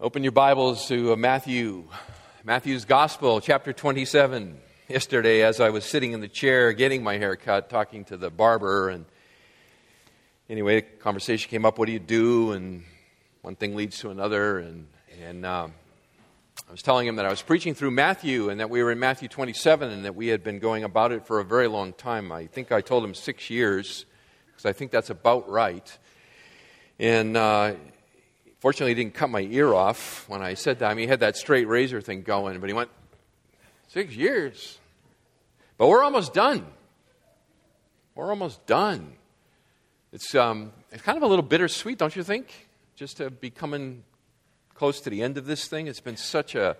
Open your Bibles to Matthew's Gospel, chapter 27. Yesterday, as I was sitting in the chair getting my hair cut, talking to the barber, and anyway, the conversation came up, what do you do? And one thing leads to another, and I was telling him that I was preaching through Matthew, and that we were in Matthew 27, and that we had been going about it for a very long time. I think I told him 6 years, because I think that's about right. And fortunately, he didn't cut my ear off when I said that. I mean, he had that straight razor thing going, but he went, 6 years. But we're almost done. We're almost done. It's kind of a little bittersweet, don't you think? Just to be coming close to the end of this thing. It's been such an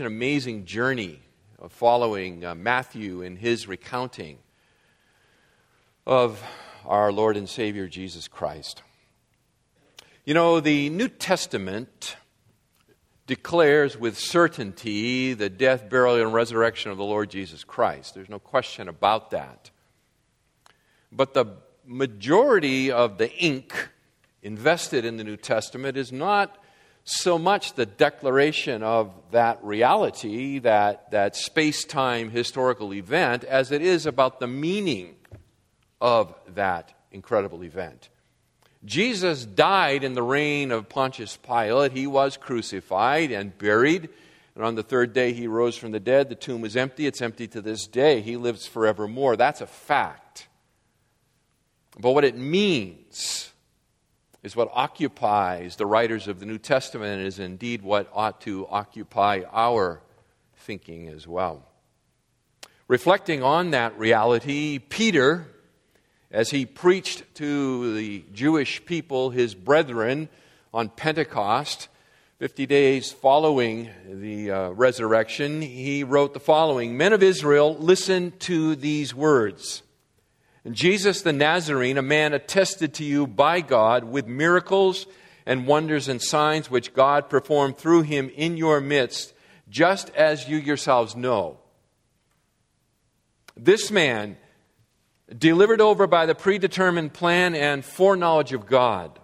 amazing journey of following Matthew in his recounting of our Lord and Savior, Jesus Christ. You know, the New Testament declares with certainty the death, burial, and resurrection of the Lord Jesus Christ. There's no question about that. But the majority of the ink invested in the New Testament is not so much the declaration of that reality, that space-time historical event, as it is about the meaning of that incredible event. Jesus died in the reign of Pontius Pilate. He was crucified and buried. And on the third day he rose from the dead. The tomb was empty. It's empty to this day. He lives forevermore. That's a fact. But what it means is what occupies the writers of the New Testament and is indeed what ought to occupy our thinking as well. Reflecting on that reality, Peter, as he preached to the Jewish people, his brethren, on Pentecost, 50 days following the resurrection, he wrote the following: Men of Israel, listen to these words. And Jesus the Nazarene, a man attested to you by God with miracles and wonders and signs which God performed through him in your midst, just as you yourselves know. This man, delivered over by the predetermined plan and foreknowledge of God,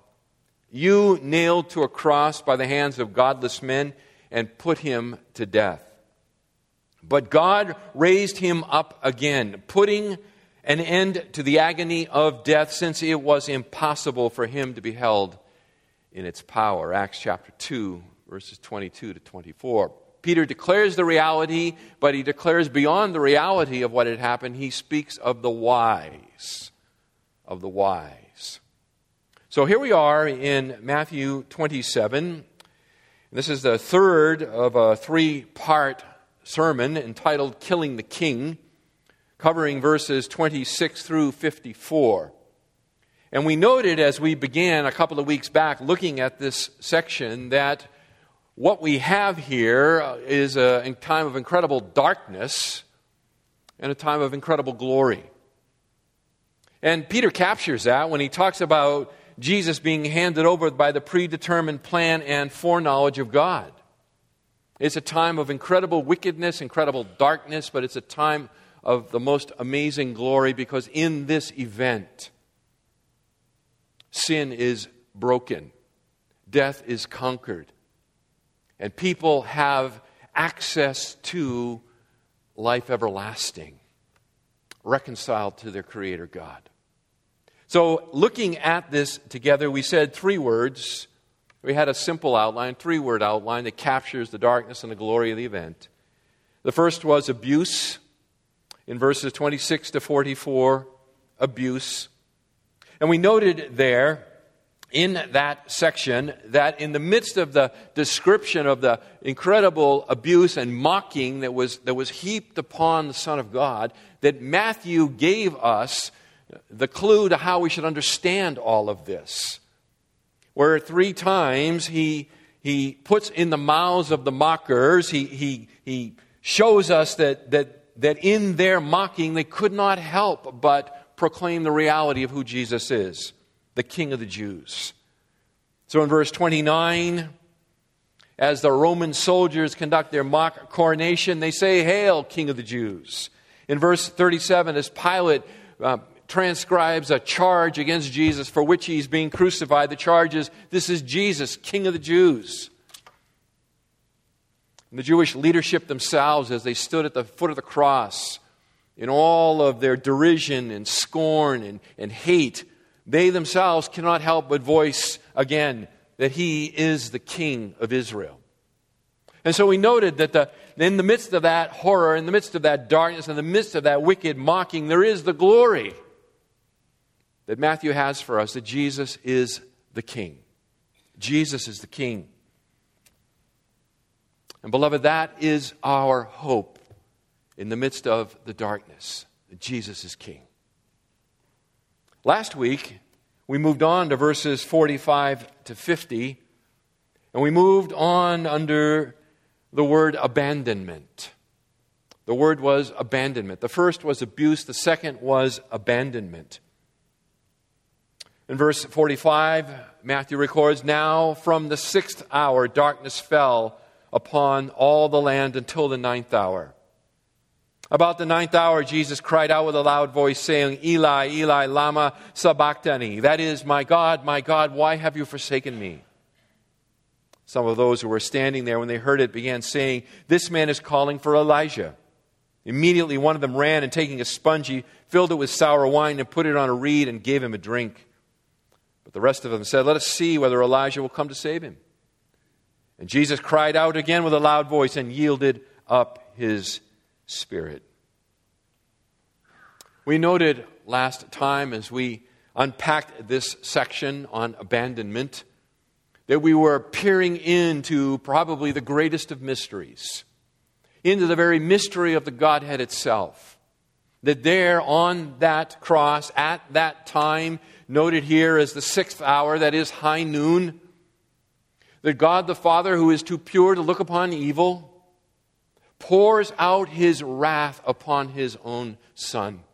you nailed to a cross by the hands of godless men and put him to death. But God raised him up again, putting an end to the agony of death, since it was impossible for him to be held in its power. Acts chapter 2, verses 22 to 24. Peter declares the reality, but he declares beyond the reality of what had happened. He speaks of the whys, of the whys. So here we are in Matthew 27. This is the third of a three-part sermon entitled Killing the King, covering verses 26 through 54. And we noted as we began a couple of weeks back looking at this section that what we have here is a time of incredible darkness and a time of incredible glory. And Peter captures that when he talks about Jesus being handed over by the predetermined plan and foreknowledge of God. It's a time of incredible wickedness, incredible darkness, but it's a time of the most amazing glory, because in this event, sin is broken, death is conquered, and people have access to life everlasting, reconciled to their Creator God. So looking at this together, we said three words. We had a simple outline, three-word outline that captures the darkness and the glory of the event. The first was abuse. In verses 26 to 44, abuse. And we noted there in that section that in the midst of the description of the incredible abuse and mocking that was heaped upon the Son of God, that Matthew gave us the clue to how we should understand all of this. Where three times he puts in the mouths of the mockers, he shows us that in their mocking, they could not help but proclaim the reality of who Jesus is, the King of the Jews. So in verse 29, as the Roman soldiers conduct their mock coronation, they say, "Hail, King of the Jews." In verse 37, as Pilate transcribes a charge against Jesus for which he's being crucified, the charge is, "This is Jesus, King of the Jews." And the Jewish leadership themselves, as they stood at the foot of the cross, in all of their derision and scorn and hate, they themselves cannot help but voice again that he is the King of Israel. And so we noted that in the midst of that horror, in the midst of that darkness, in the midst of that wicked mocking, there is the glory that Matthew has for us, that Jesus is the King. Jesus is the King. And beloved, that is our hope in the midst of the darkness, that Jesus is King. Last week, we moved on to verses 45 to 50, and we moved on under the word abandonment. The word was abandonment. The first was abuse, the second was abandonment. In verse 45, Matthew records, "Now from the 6th hour darkness fell upon all the land until the 9th hour. About the 9th hour, Jesus cried out with a loud voice, saying, 'Eli, Eli, lama sabachthani,' that is, 'My God, why have you forsaken me?' Some of those who were standing there, when they heard it, began saying, 'This man is calling for Elijah.' Immediately one of them ran, and taking a sponge, he filled it with sour wine and put it on a reed and gave him a drink. But the rest of them said, 'Let us see whether Elijah will come to save him.' And Jesus cried out again with a loud voice and yielded up his spirit." We noted last time, as we unpacked this section on abandonment, that we were peering into probably the greatest of mysteries, into the very mystery of the Godhead itself. That there on that cross, at that time, noted here as the 6th hour, that is high noon, that God the Father, who is too pure to look upon evil, pours out his wrath upon his own Son.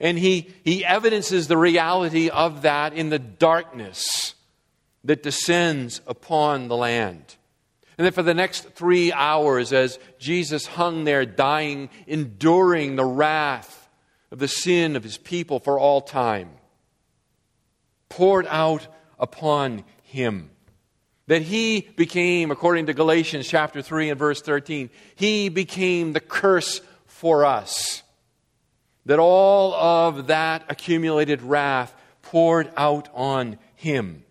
And he evidences the reality of that in the darkness that descends upon the land. And then for the next 3 hours, as Jesus hung there dying, enduring the wrath of the sin of his people for all time, poured out upon him. That he became, according to Galatians chapter 3 and verse 13, he became the curse for us. That all of that accumulated wrath poured out on him.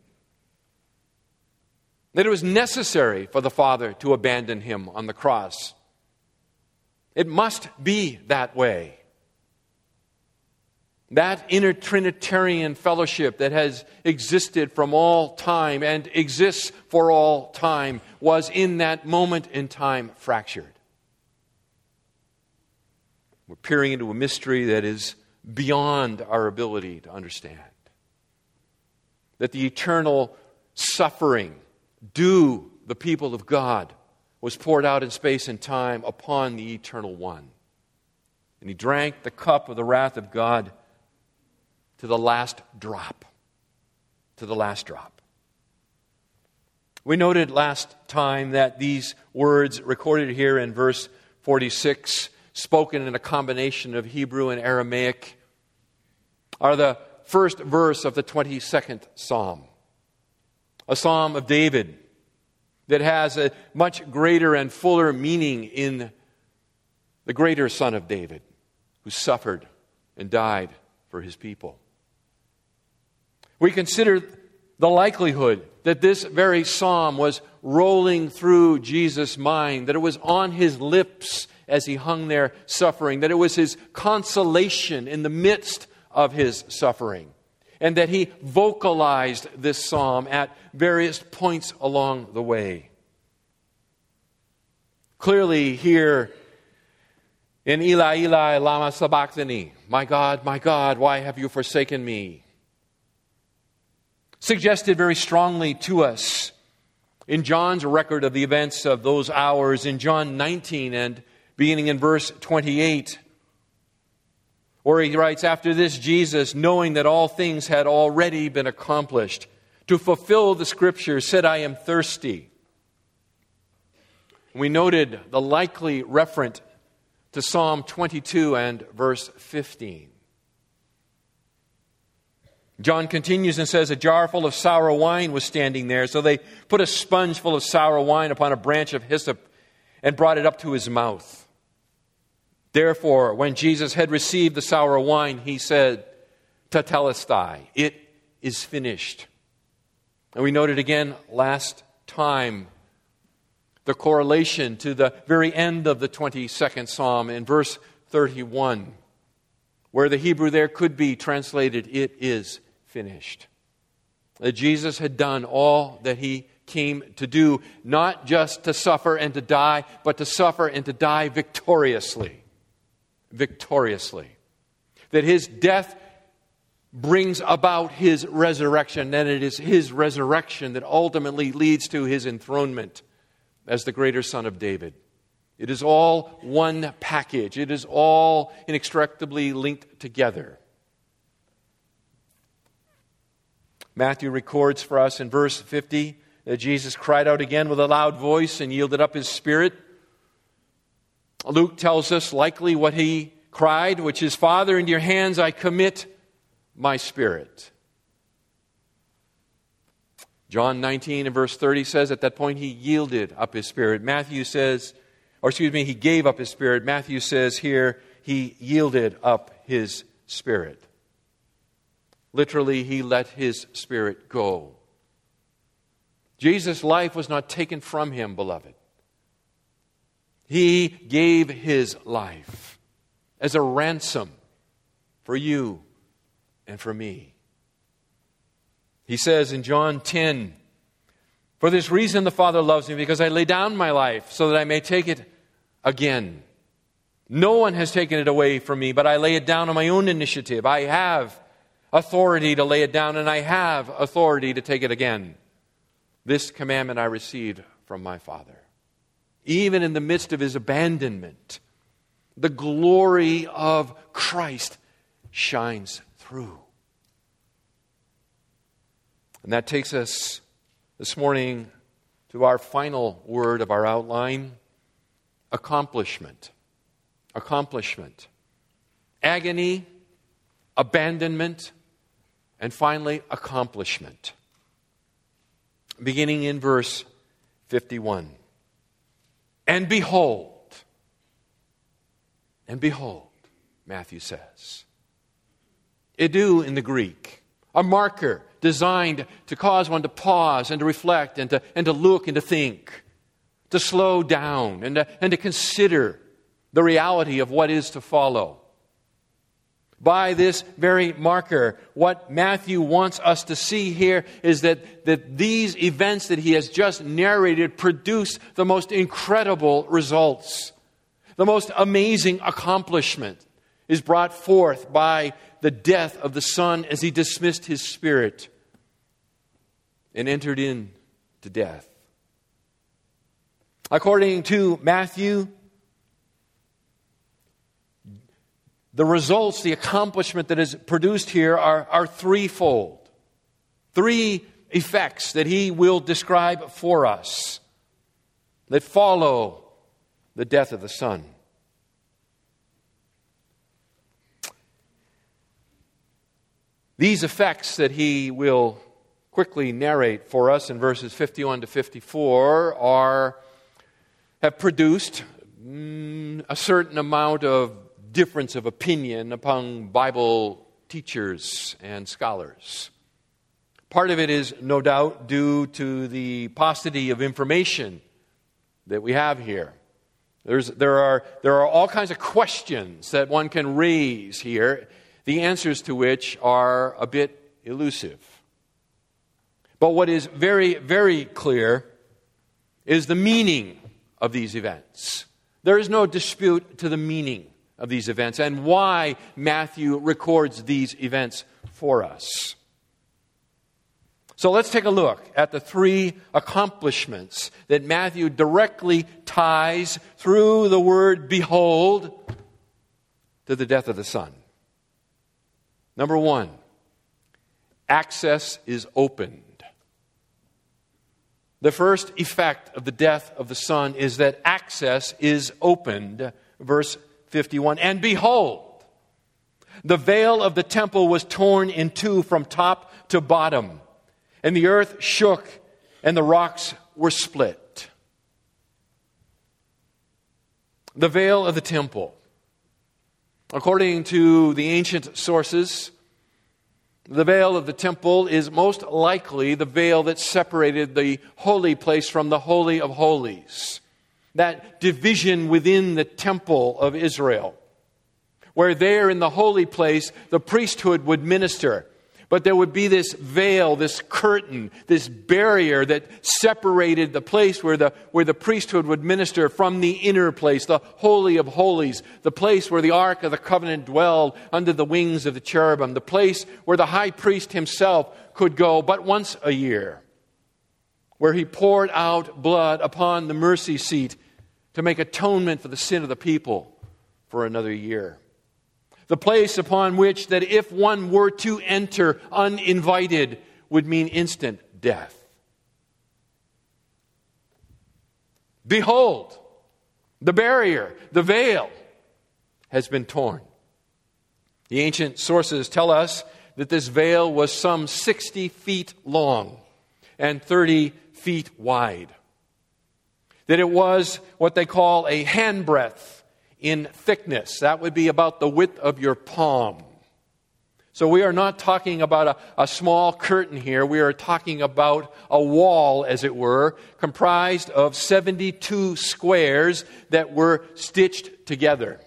That it was necessary for the Father to abandon him on the cross. It must be that way. That inner Trinitarian fellowship that has existed from all time and exists for all time was in that moment in time fractured. We're peering into a mystery that is beyond our ability to understand. That the eternal suffering due the people of God was poured out in space and time upon the Eternal One. And he drank the cup of the wrath of God to the last drop. To the last drop. We noted last time that these words recorded here in verse 46, spoken in a combination of Hebrew and Aramaic, are the first verse of the 22nd Psalm. A psalm of David that has a much greater and fuller meaning in the greater Son of David, who suffered and died for his people. We consider the likelihood that this very psalm was rolling through Jesus' mind, that it was on his lips as he hung there suffering, that it was his consolation in the midst of his suffering, and that he vocalized this psalm at various points along the way. Clearly here in Eli, Eli, lama sabachthani, my God, why have you forsaken me?" suggested very strongly to us in John's record of the events of those hours in John 19 and beginning in verse 28, where he writes, "After this, Jesus, knowing that all things had already been accomplished, to fulfill the Scripture, said, 'I am thirsty.'" We noted the likely referent to Psalm 22 and verse 15. John continues and says, a jar full of sour wine was standing there. So they put a sponge full of sour wine upon a branch of hyssop and brought it up to his mouth. Therefore, when Jesus had received the sour wine, he said, Tetelestai, it is finished. And we noted again last time the correlation to the very end of the 22nd Psalm in verse 31, where the Hebrew there could be translated, it is finished. That Jesus had done all that he came to do, not just to suffer and to die, but to suffer and to die victoriously. Victoriously. That his death brings about his resurrection, and it is his resurrection that ultimately leads to his enthronement as the greater Son of David. It is all one package. It is all inextricably linked together. Matthew records for us in verse 50 that Jesus cried out again with a loud voice and yielded up his spirit. Luke tells us likely what he cried, which is, Father, into your hands I commit my spirit. John 19 and verse 30 says, at that point he yielded up his spirit. He gave up his spirit. Matthew says here, he yielded up his spirit. Literally, he let his spirit go. Jesus' life was not taken from him, beloved. He gave his life as a ransom for you and for me. He says in John 10, for this reason the Father loves me, because I lay down my life so that I may take it again. No one has taken it away from me, but I lay it down on my own initiative. I have authority to lay it down, and I have authority to take it again. This commandment I received from my Father. Even in the midst of his abandonment, the glory of Christ shines through. And that takes us this morning to our final word of our outline, accomplishment. Accomplishment. Agony, abandonment, and finally, accomplishment. Beginning in verse 51. And behold, Matthew says. Edu in the Greek, a marker designed to cause one to pause and to reflect and to look and to think, to slow down and to consider the reality of what is to follow. By this very marker, what Matthew wants us to see here is that these events that he has just narrated produce the most incredible results. The most amazing accomplishment is brought forth by the death of the Son as he dismissed his spirit and entered in to death. According to Matthew, the results, the accomplishment that is produced here are threefold. Three effects that he will describe for us that follow the death of the Son. These effects that he will quickly narrate for us in verses 51 to 54 have produced a certain amount of difference of opinion among Bible teachers and scholars. Part of it is no doubt due to the paucity of information that we have here. There are all kinds of questions that one can raise here, the answers to which are a bit elusive. But what is very, very clear is the meaning of these events. There is no dispute to the meaning of these events and why Matthew records these events for us. So let's take a look at the three accomplishments that Matthew directly ties through the word behold to the death of the Son. Number one, access is opened. The first effect of the death of the Son is that access is opened. Verse 51, and behold, The veil of the temple was torn in two from top to bottom, and the earth shook, and the rocks were split. The veil of the temple. According to the ancient sources, the veil of the temple is most likely the veil that separated the holy place from the Holy of Holies. That division within the temple of Israel, where there in the holy place, the priesthood would minister. But there would be this veil, this curtain, this barrier that separated the place where the priesthood would minister from the inner place, the Holy of Holies, the place where the Ark of the Covenant dwelled under the wings of the cherubim, the place where the high priest himself could go but once a year, where he poured out blood upon the mercy seat to make atonement for the sin of the people for another year. The place upon which that if one were to enter uninvited would mean instant death. Behold, the barrier, the veil, has been torn. The ancient sources tell us that this veil was some 60 feet long and 30 feet wide. That it was what they call a handbreadth in thickness. That would be about the width of your palm. So we are not talking about a small curtain here. We are talking about a wall, as it were, comprised of 72 squares that were stitched together.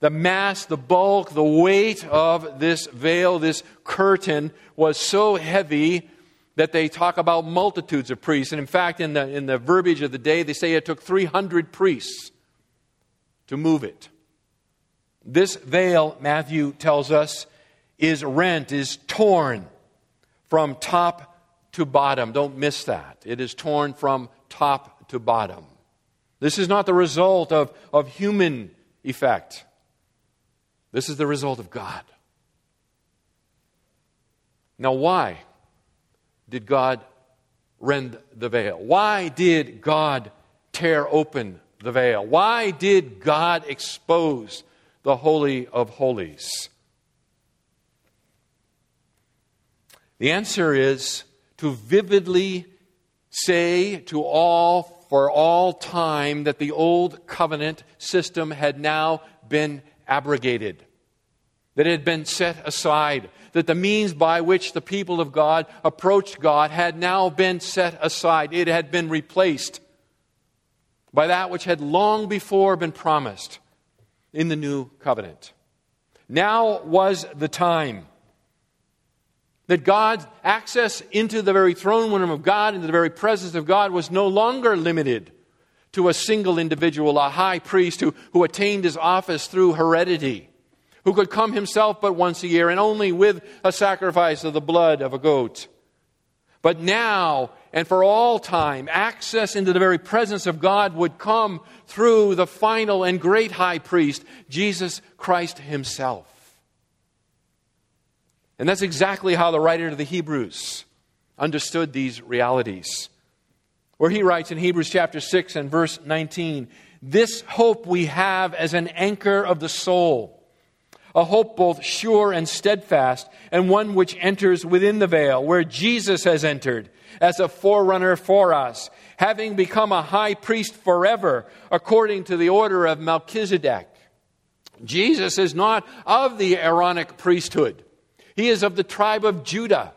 The mass, the bulk, the weight of this veil, this curtain, was so heavy that they talk about multitudes of priests. And in fact, in the verbiage of the day, they say it took 300 priests to move it. This veil, Matthew tells us, is rent, is torn from top to bottom. Don't miss that. It is torn from top to bottom. This is not the result of human effect. This is the result of God. Now, why did God rend the veil? Why did God tear open the veil? Why did God expose the Holy of Holies? The answer is to vividly say to all for all time that the old covenant system had now been abrogated, that it had been set aside, that the means by which the people of God approached God had now been set aside. It had been replaced by that which had long before been promised in the new covenant. Now was the time that God's access into the very throne room of God, into the very presence of God, was no longer limited to a single individual, a high priest who attained his office through heredity, who could come himself but once a year and only with a sacrifice of the blood of a goat. But now and for all time, access into the very presence of God would come through the final and great high priest, Jesus Christ himself. And that's exactly how the writer to the Hebrews understood these realities, where he writes in Hebrews chapter 6 and verse 19, "This hope we have as an anchor of the soul, a hope both sure and steadfast, and one which enters within the veil, where Jesus has entered as a forerunner for us, having become a high priest forever, according to the order of Melchizedek." Jesus is not of the Aaronic priesthood. He is of the tribe of Judah.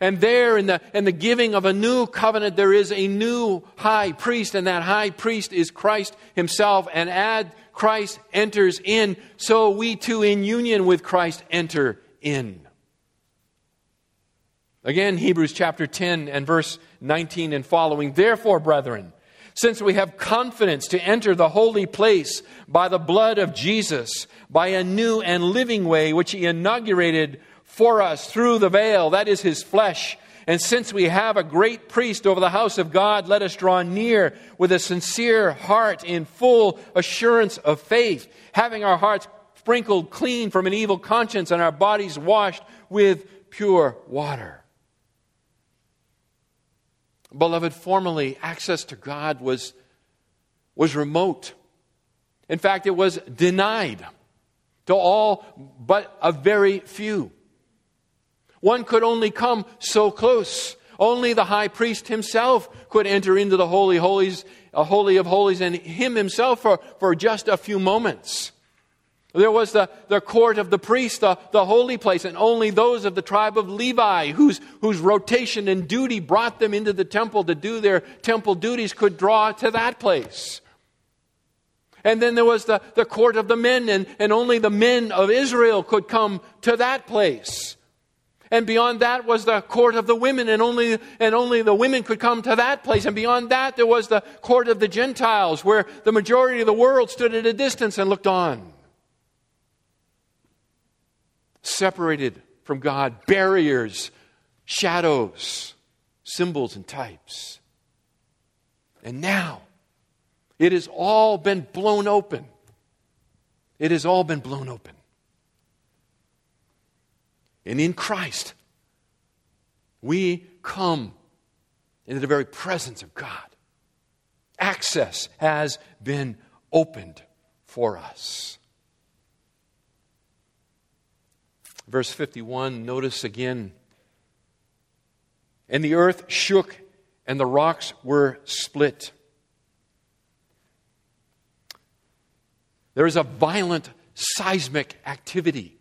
And there in the giving of a new covenant, there is a new high priest, and that high priest is Christ himself. And as Christ enters in, so we too in union with Christ enter in. Again, Hebrews chapter 10 and verse 19 and following, "Therefore, brethren, since we have confidence to enter the holy place by the blood of Jesus, by a new and living way which he inaugurated for us through the veil, that is his flesh. And since we have a great priest over the house of God, let us draw near with a sincere heart in full assurance of faith, having our hearts sprinkled clean from an evil conscience and our bodies washed with pure water." Beloved, formerly access to God was remote. In fact, it was denied to all but a very few. One could only come so close. Only the high priest himself could enter into the Holy Holies, a Holy of Holies, and him himself for just a few moments. There was the court of the priest, the holy place, and only those of the tribe of Levi, whose rotation and duty brought them into the temple to do their temple duties, could draw to that place. And then there was the court of the men, and only the men of Israel could come to that place. And beyond that was the court of the women, and only the women could come to that place. And beyond that, there was the court of the Gentiles, where the majority of the world stood at a distance and looked on. Separated from God, barriers, shadows, symbols, and types. And now, it has all been blown open. It has all been blown open. And in Christ, we come into the very presence of God. Access has been opened for us. Verse 51, notice again. And the earth shook, and the rocks were split. There is a violent seismic activity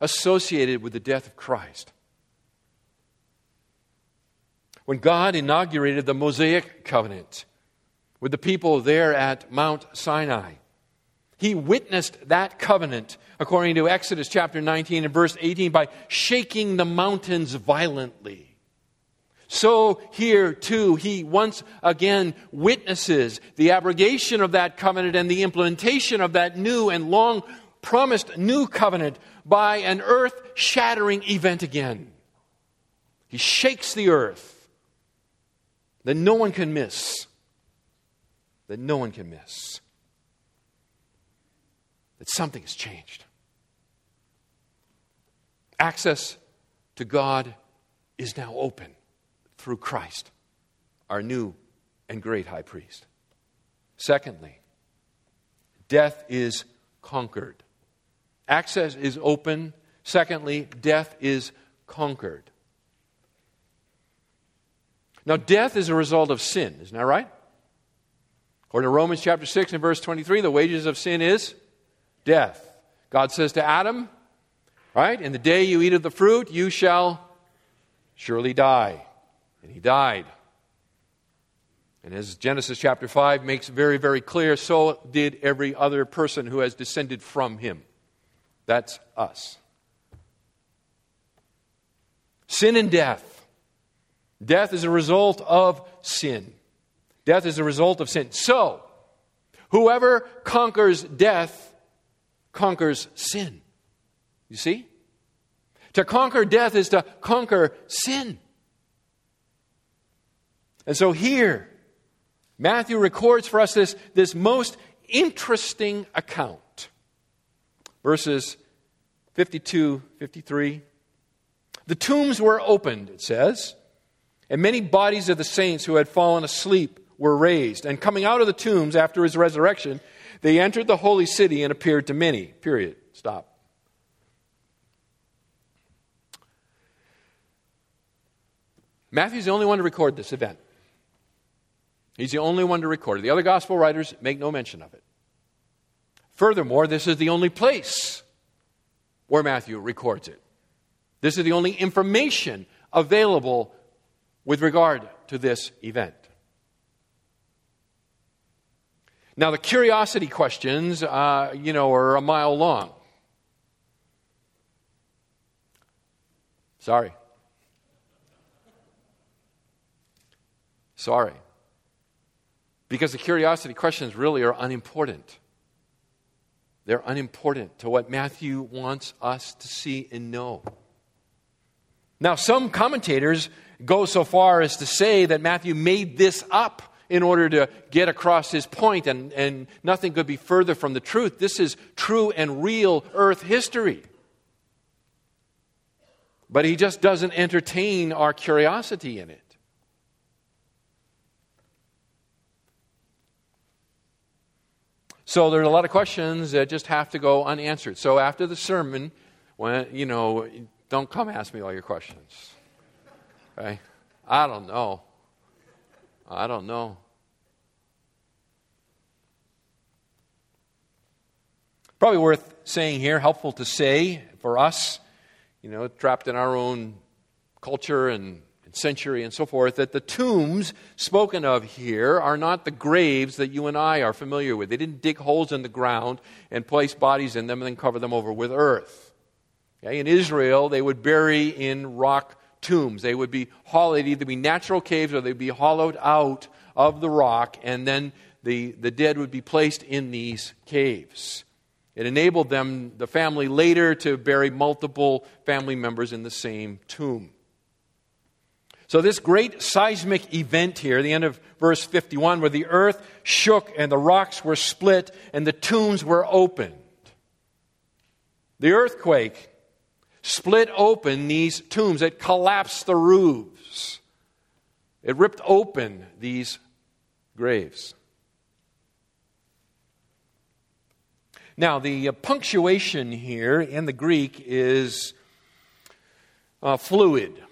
associated with the death of Christ. When God inaugurated the Mosaic Covenant with the people there at Mount Sinai, he witnessed that covenant, according to Exodus chapter 19 and verse 18, by shaking the mountains violently. So here too, he once again witnesses the abrogation of that covenant and the implementation of that new and long promised new covenant by an earth-shattering event again. He shakes the earth that no one can miss. That no one can miss. That something has changed. Access to God is now open through Christ, our new and great high priest. Secondly, death is conquered. Access is open. Secondly, death is conquered. Now, death is a result of sin, isn't that right? According to Romans chapter 6 and verse 23, the wages of sin is death. God says to Adam, right, in the day you eat of the fruit, you shall surely die. And he died. And as Genesis chapter 5 makes very, very clear, so did every other person who has descended from him. That's us. Sin and death. Death is a result of sin. Death is a result of sin. So, whoever conquers death conquers sin. You see? To conquer death is to conquer sin. And so here, Matthew records for us this most interesting account. Verses 52, 53. The tombs were opened, it says, and many bodies of the saints who had fallen asleep were raised. And coming out of the tombs after his resurrection, they entered the holy city and appeared to many. Period. Stop. Matthew's the only one to record this event. He's the only one to record it. The other gospel writers make no mention of it. Furthermore, this is the only place where Matthew records it. This is the only information available with regard to this event. Now, the curiosity questions, are a mile long. Sorry. Because the curiosity questions really are unimportant. They're unimportant to what Matthew wants us to see and know. Now, some commentators go so far as to say that Matthew made this up in order to get across his point, and nothing could be further from the truth. This is true and real earth history. But he just doesn't entertain our curiosity in it. So there's a lot of questions that just have to go unanswered. So after the sermon, don't come ask me all your questions. Okay? I don't know. Probably worth saying here, helpful to say for us, trapped in our own culture and century and so forth, that the tombs spoken of here are not the graves that you and I are familiar with. They didn't dig holes in the ground and place bodies in them and then cover them over with earth. Okay? In Israel, they would bury in rock tombs. They would be hollowed, either be natural caves or they'd be hollowed out of the rock, and then the dead would be placed in these caves. It enabled them, the family later, to bury multiple family members in the same tomb. So this great seismic event here, the end of verse 51, where the earth shook and the rocks were split and the tombs were opened. The earthquake split open these tombs. It collapsed the roofs. It ripped open these graves. Now, the punctuation here in the Greek is fluid.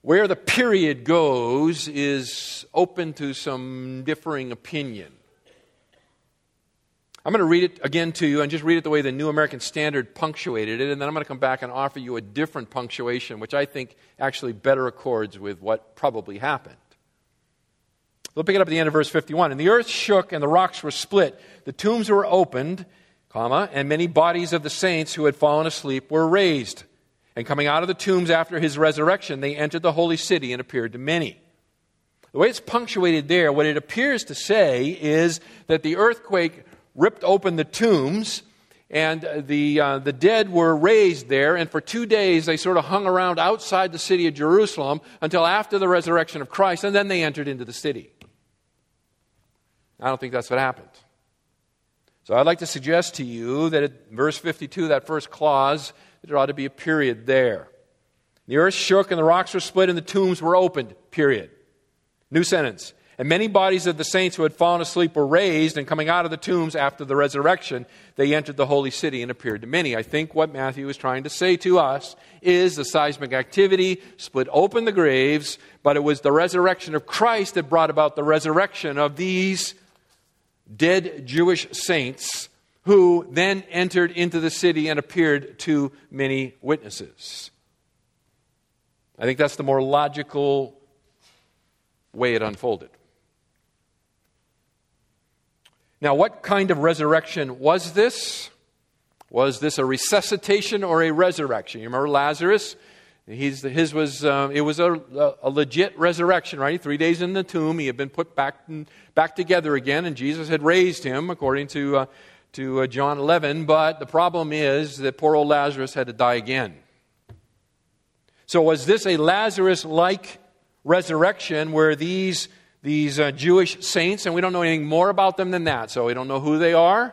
Where the period goes is open to some differing opinion. I'm going to read it again to you and just read it the way the New American Standard punctuated it, and then I'm going to come back and offer you a different punctuation, which I think actually better accords with what probably happened. We'll pick it up at the end of verse 51. And the earth shook and the rocks were split. The tombs were opened, and many bodies of the saints who had fallen asleep were raised. And coming out of the tombs after his resurrection, they entered the holy city and appeared to many. The way it's punctuated there, what it appears to say is that the earthquake ripped open the tombs and the dead were raised there. And for 2 days, they sort of hung around outside the city of Jerusalem until after the resurrection of Christ. And then they entered into the city. I don't think that's what happened. So I'd like to suggest to you that at verse 52, that first clause, there ought to be a period there. The earth shook and the rocks were split and the tombs were opened, period. New sentence. And many bodies of the saints who had fallen asleep were raised, and coming out of the tombs after the resurrection, they entered the holy city and appeared to many. I think what Matthew is trying to say to us is the seismic activity split open the graves, but it was the resurrection of Christ that brought about the resurrection of these dead Jewish saints who then entered into the city and appeared to many witnesses. I think that's the more logical way it unfolded. Now, what kind of resurrection was this? Was this a resuscitation or a resurrection? You remember Lazarus? It was a legit resurrection, right? 3 days in the tomb, he had been put back together again, and Jesus had raised him, according to John 11. But the problem is that poor old Lazarus had to die again. So was this a Lazarus-like resurrection where these Jewish saints, and we don't know anything more about them than that, so we don't know who they are.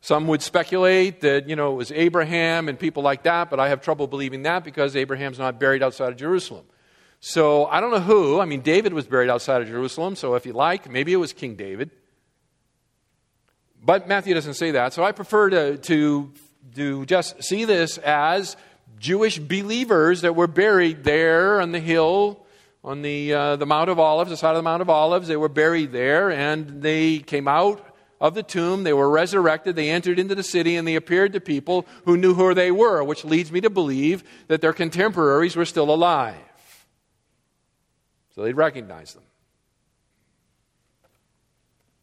Some would speculate that, it was Abraham and people like that, but I have trouble believing that because Abraham's not buried outside of Jerusalem. So I don't know who. I mean, David was buried outside of Jerusalem, so if you like, maybe it was King David. But Matthew doesn't say that, so I prefer to just see this as Jewish believers that were buried there on the hill, on the Mount of Olives, the side of the Mount of Olives. They were buried there, and they came out of the tomb. They were resurrected. They entered into the city, and they appeared to people who knew who they were, which leads me to believe that their contemporaries were still alive. So they'd recognize them.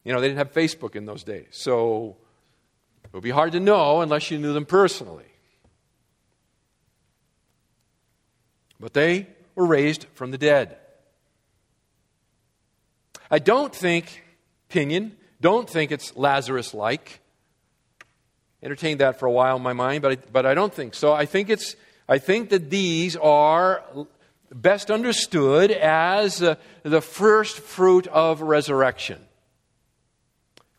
They didn't have Facebook in those days, so it would be hard to know unless you knew them personally. But they were raised from the dead. I don't think it's Lazarus-like. Entertained that for a while in my mind, but I don't think so. I think that these are best understood as the first fruit of resurrection.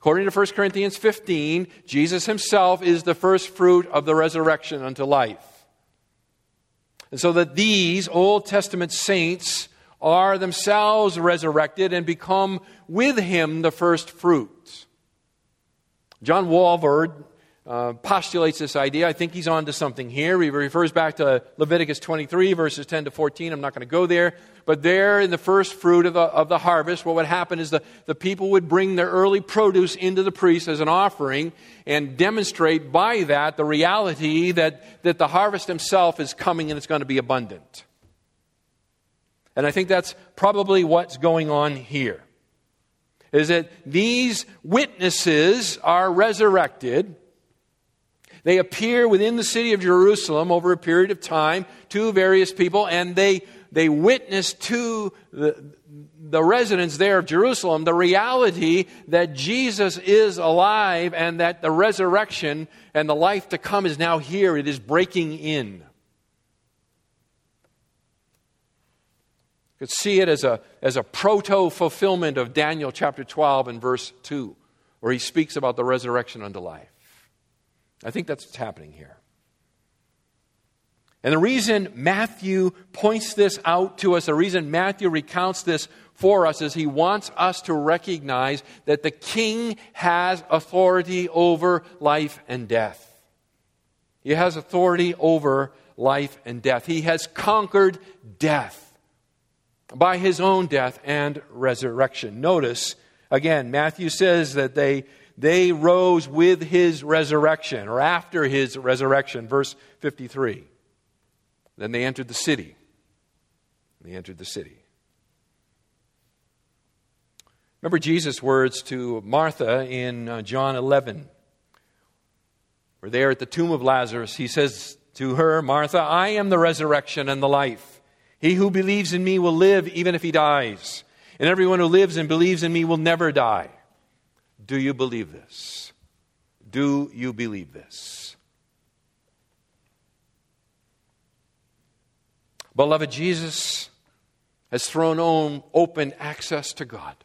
According to 1 Corinthians 15, Jesus himself is the first fruit of the resurrection unto life. And so that these Old Testament saints are themselves resurrected and become with him the first fruit. John Walvoord postulates this idea. I think he's on to something here. He refers back to Leviticus 23, verses 10 to 14. I'm not going to go there. But there in the first fruit of the harvest, what would happen is the people would bring their early produce into the priest as an offering and demonstrate by that the reality that the harvest himself is coming and it's going to be abundant. And I think that's probably what's going on here, is that these witnesses are resurrected. They appear within the city of Jerusalem over a period of time to various people, and they witness to the residents there of Jerusalem the reality that Jesus is alive and that the resurrection and the life to come is now here. It is breaking in. You could see it as a proto-fulfillment of Daniel chapter 12 and verse 2, where he speaks about the resurrection unto life. I think that's what's happening here. And the reason Matthew points this out to us, the reason Matthew recounts this for us, is he wants us to recognize that the king has authority over life and death. He has authority over life and death. He has conquered death by his own death and resurrection. Notice, again, Matthew says that they rose with his resurrection, or after his resurrection, verse 53. Then they entered the city. Remember Jesus' words to Martha in John 11. We're there at the tomb of Lazarus. He says to her, Martha, I am the resurrection and the life. He who believes in me will live even if he dies. And everyone who lives and believes in me will never die. Do you believe this? Beloved, Jesus has thrown open access to God.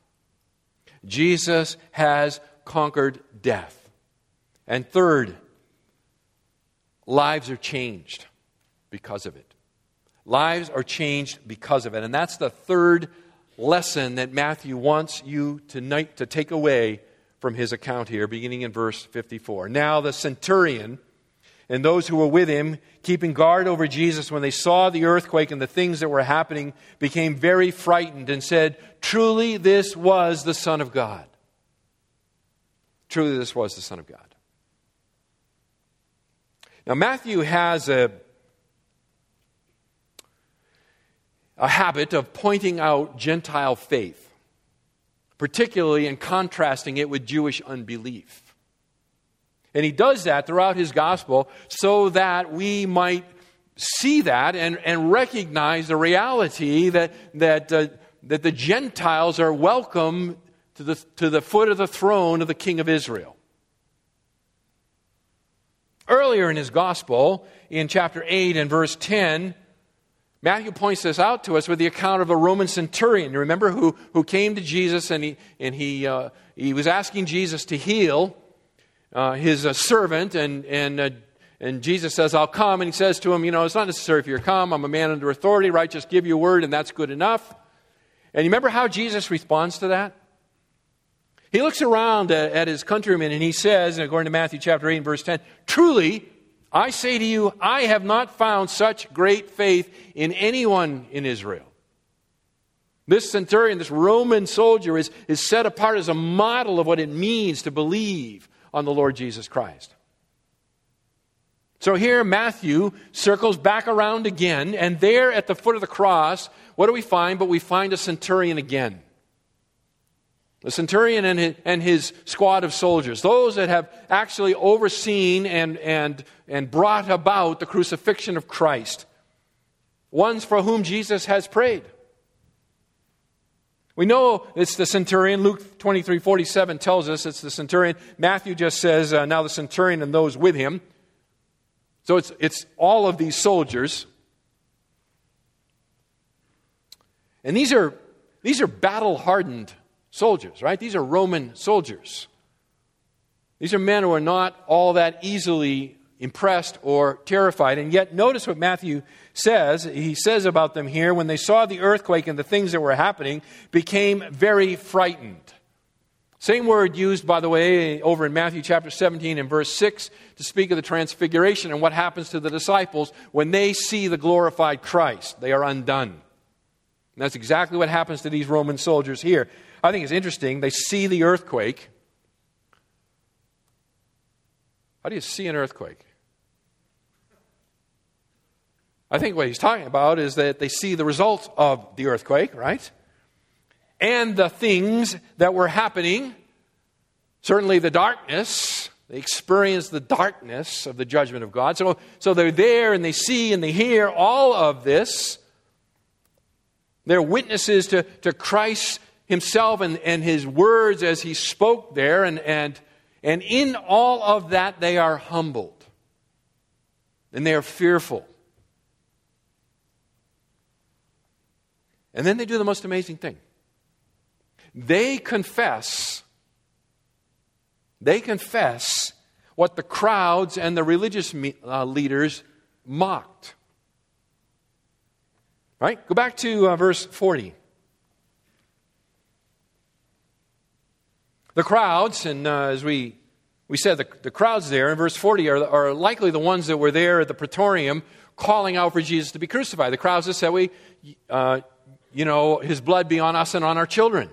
Jesus has conquered death. And third, lives are changed because of it. And that's the third lesson that Matthew wants you tonight to take away from his account here, beginning in verse 54. Now the centurion and those who were with him, keeping guard over Jesus, when they saw the earthquake and the things that were happening, became very frightened and said, Truly this was the Son of God. Now Matthew has a habit of pointing out Gentile faith, particularly in contrasting it with Jewish unbelief. And he does that throughout his gospel so that we might see that and recognize the reality that the Gentiles are welcome to the foot of the throne of the King of Israel. Earlier in his gospel, in chapter 8 and verse 10, Matthew points this out to us with the account of a Roman centurion. You remember who came to Jesus, and he was asking Jesus to heal his servant, and Jesus says, I'll come. And he says to him, it's not necessary for you to come. I'm a man under authority, right? Just give your word, and that's good enough. And you remember how Jesus responds to that? He looks around at his countrymen, and he says, and according to Matthew chapter 8 and verse 10, Truly, I say to you, I have not found such great faith in anyone in Israel. This centurion, this Roman soldier, is set apart as a model of what it means to believe on the Lord Jesus Christ. So here Matthew circles back around again, and there at the foot of the cross, what do we find? But we find a centurion again. The centurion and his squad of soldiers, those that have actually overseen and brought about the crucifixion of Christ, ones for whom Jesus has prayed. We know it's the centurion. Luke 23:47 tells us it's the centurion. Matthew just says, now the centurion and those with him. So it's all of these soldiers. And these are battle-hardened soldiers, right? These are Roman soldiers. These are men who are not all that easily impressed or terrified. And yet, notice what Matthew says. He says about them here, when they saw the earthquake and the things that were happening, became very frightened. Same word used, by the way, over in Matthew chapter 17 and verse 6 to speak of the transfiguration and what happens to the disciples when they see the glorified Christ. They are undone. And that's exactly what happens to these Roman soldiers here. I think it's interesting. They see the earthquake. How do you see an earthquake? I think what he's talking about is that they see the results of the earthquake, right? And the things that were happening, certainly the darkness, they experience the darkness of the judgment of God. So they're there and they see and they hear all of this. They're witnesses to Christ himself and his words as he spoke there. And in all of that, they are humbled. And they are fearful. And then they do the most amazing thing. They confess what the crowds and the religious leaders mocked. Right? Go back to verse 40. The crowds, and as we said, the crowds there in verse 40 are likely the ones that were there at the Praetorium calling out for Jesus to be crucified. The crowds that said, his blood be on us and on our children.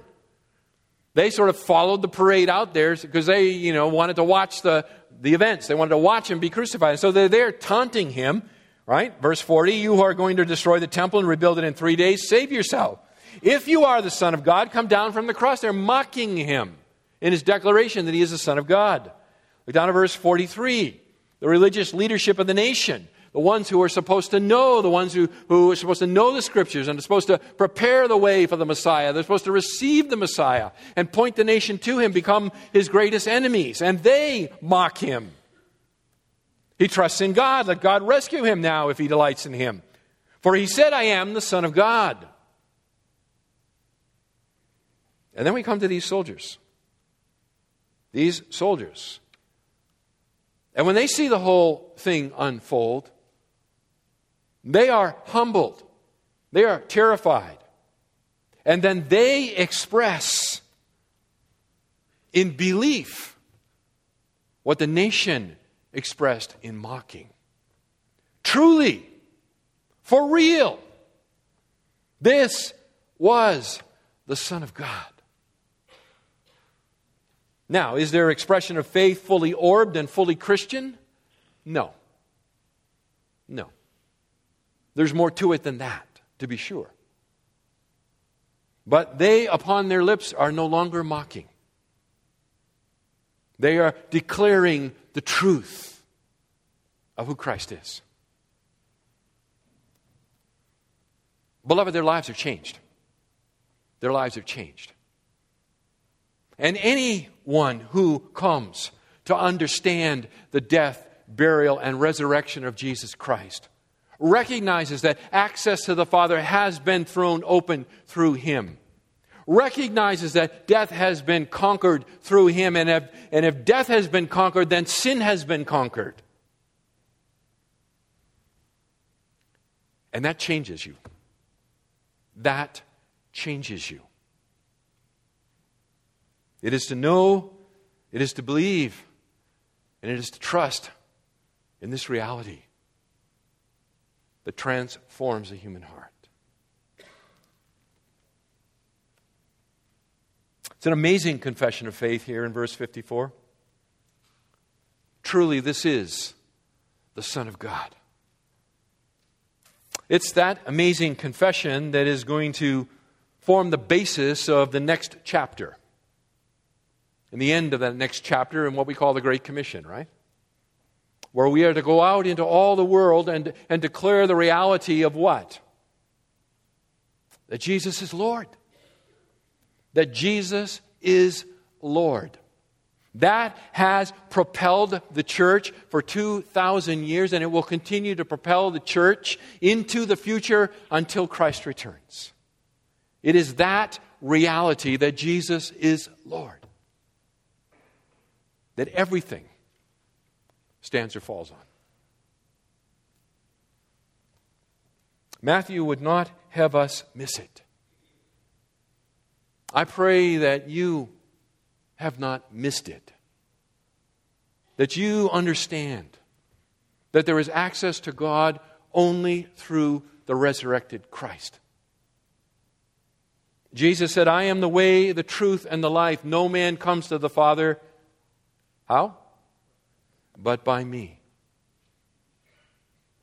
They sort of followed the parade out there because they, wanted to watch the events. They wanted to watch him be crucified. And so they're there taunting him, right? Verse 40, you who are going to destroy the temple and rebuild it in 3 days, save yourself. If you are the Son of God, come down from the cross. They're mocking him in his declaration that he is the Son of God. Look down to verse 43, the religious leadership of the nation. The ones who are supposed to know, the ones who are supposed to know the Scriptures and are supposed to prepare the way for the Messiah. They're supposed to receive the Messiah and point the nation to him, become his greatest enemies. And they mock him. He trusts in God. Let God rescue him now if he delights in him. For he said, I am the Son of God. And then we come to these soldiers. These soldiers. And when they see the whole thing unfold, they are humbled. They are terrified. And then they express in belief what the nation expressed in mocking. Truly, for real, this was the Son of God. Now, is their expression of faith fully orbed and fully Christian? No. No. There's more to it than that, to be sure. But they, upon their lips, are no longer mocking. They are declaring the truth of who Christ is. Beloved, their lives have changed. Their lives have changed. And anyone who comes to understand the death, burial, and resurrection of Jesus Christ recognizes that access to the Father has been thrown open through him. Recognizes that death has been conquered through him. And if death has been conquered, then sin has been conquered. And that changes you. That changes you. It is to know, it is to believe, and it is to trust in this reality that transforms a human heart. It's an amazing confession of faith here in verse 54. Truly, this is the Son of God. It's that amazing confession that is going to form the basis of the next chapter. In the end of that next chapter in what we call the Great Commission, right? Where we are to go out into all the world and declare the reality of what? That Jesus is Lord. That Jesus is Lord. That has propelled the church for 2,000 years, and it will continue to propel the church into the future until Christ returns. It is that reality that Jesus is Lord that everything stands or falls on. Matthew would not have us miss it. I pray that you have not missed it. That you understand that there is access to God only through the resurrected Christ. Jesus said, I am the way, the truth, and the life. No man comes to the Father. How? But by me.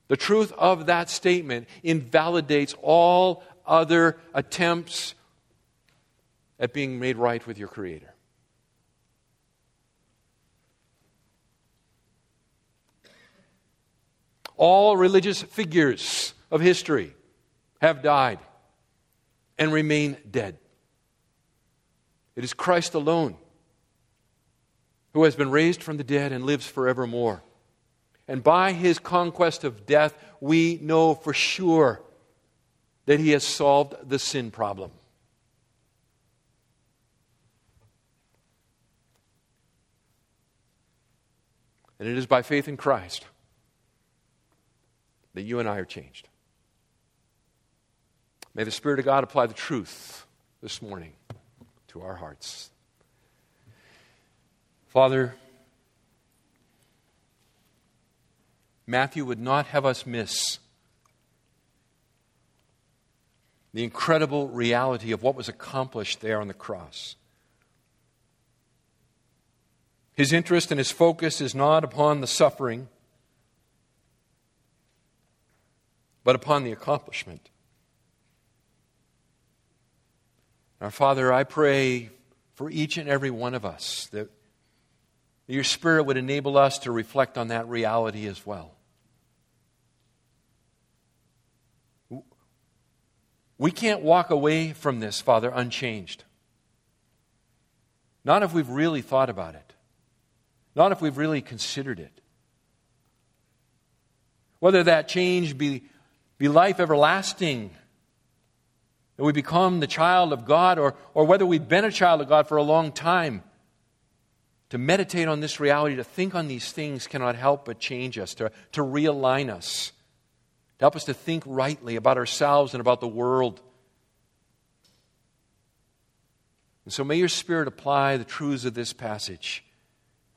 The truth of that statement invalidates all other attempts at being made right with your Creator. All religious figures of history have died and remain dead. It is Christ alone who has been raised from the dead and lives forevermore. And by his conquest of death, we know for sure that he has solved the sin problem. And it is by faith in Christ that you and I are changed. May the Spirit of God apply the truth this morning to our hearts. Father, Matthew would not have us miss the incredible reality of what was accomplished there on the cross. His interest and his focus is not upon the suffering, but upon the accomplishment. Our Father, I pray for each and every one of us that your Spirit would enable us to reflect on that reality as well. We can't walk away from this, Father, unchanged. Not if we've really thought about it. Not if we've really considered it. Whether that change be life everlasting, that we become the child of God, or whether we've been a child of God for a long time, to meditate on this reality, to think on these things cannot help but change us, to realign us, to help us to think rightly about ourselves and about the world. And so may your Spirit apply the truths of this passage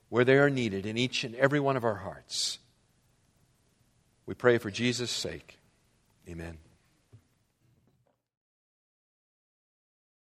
where they are needed in each and every one of our hearts. We pray for Jesus' sake. Amen.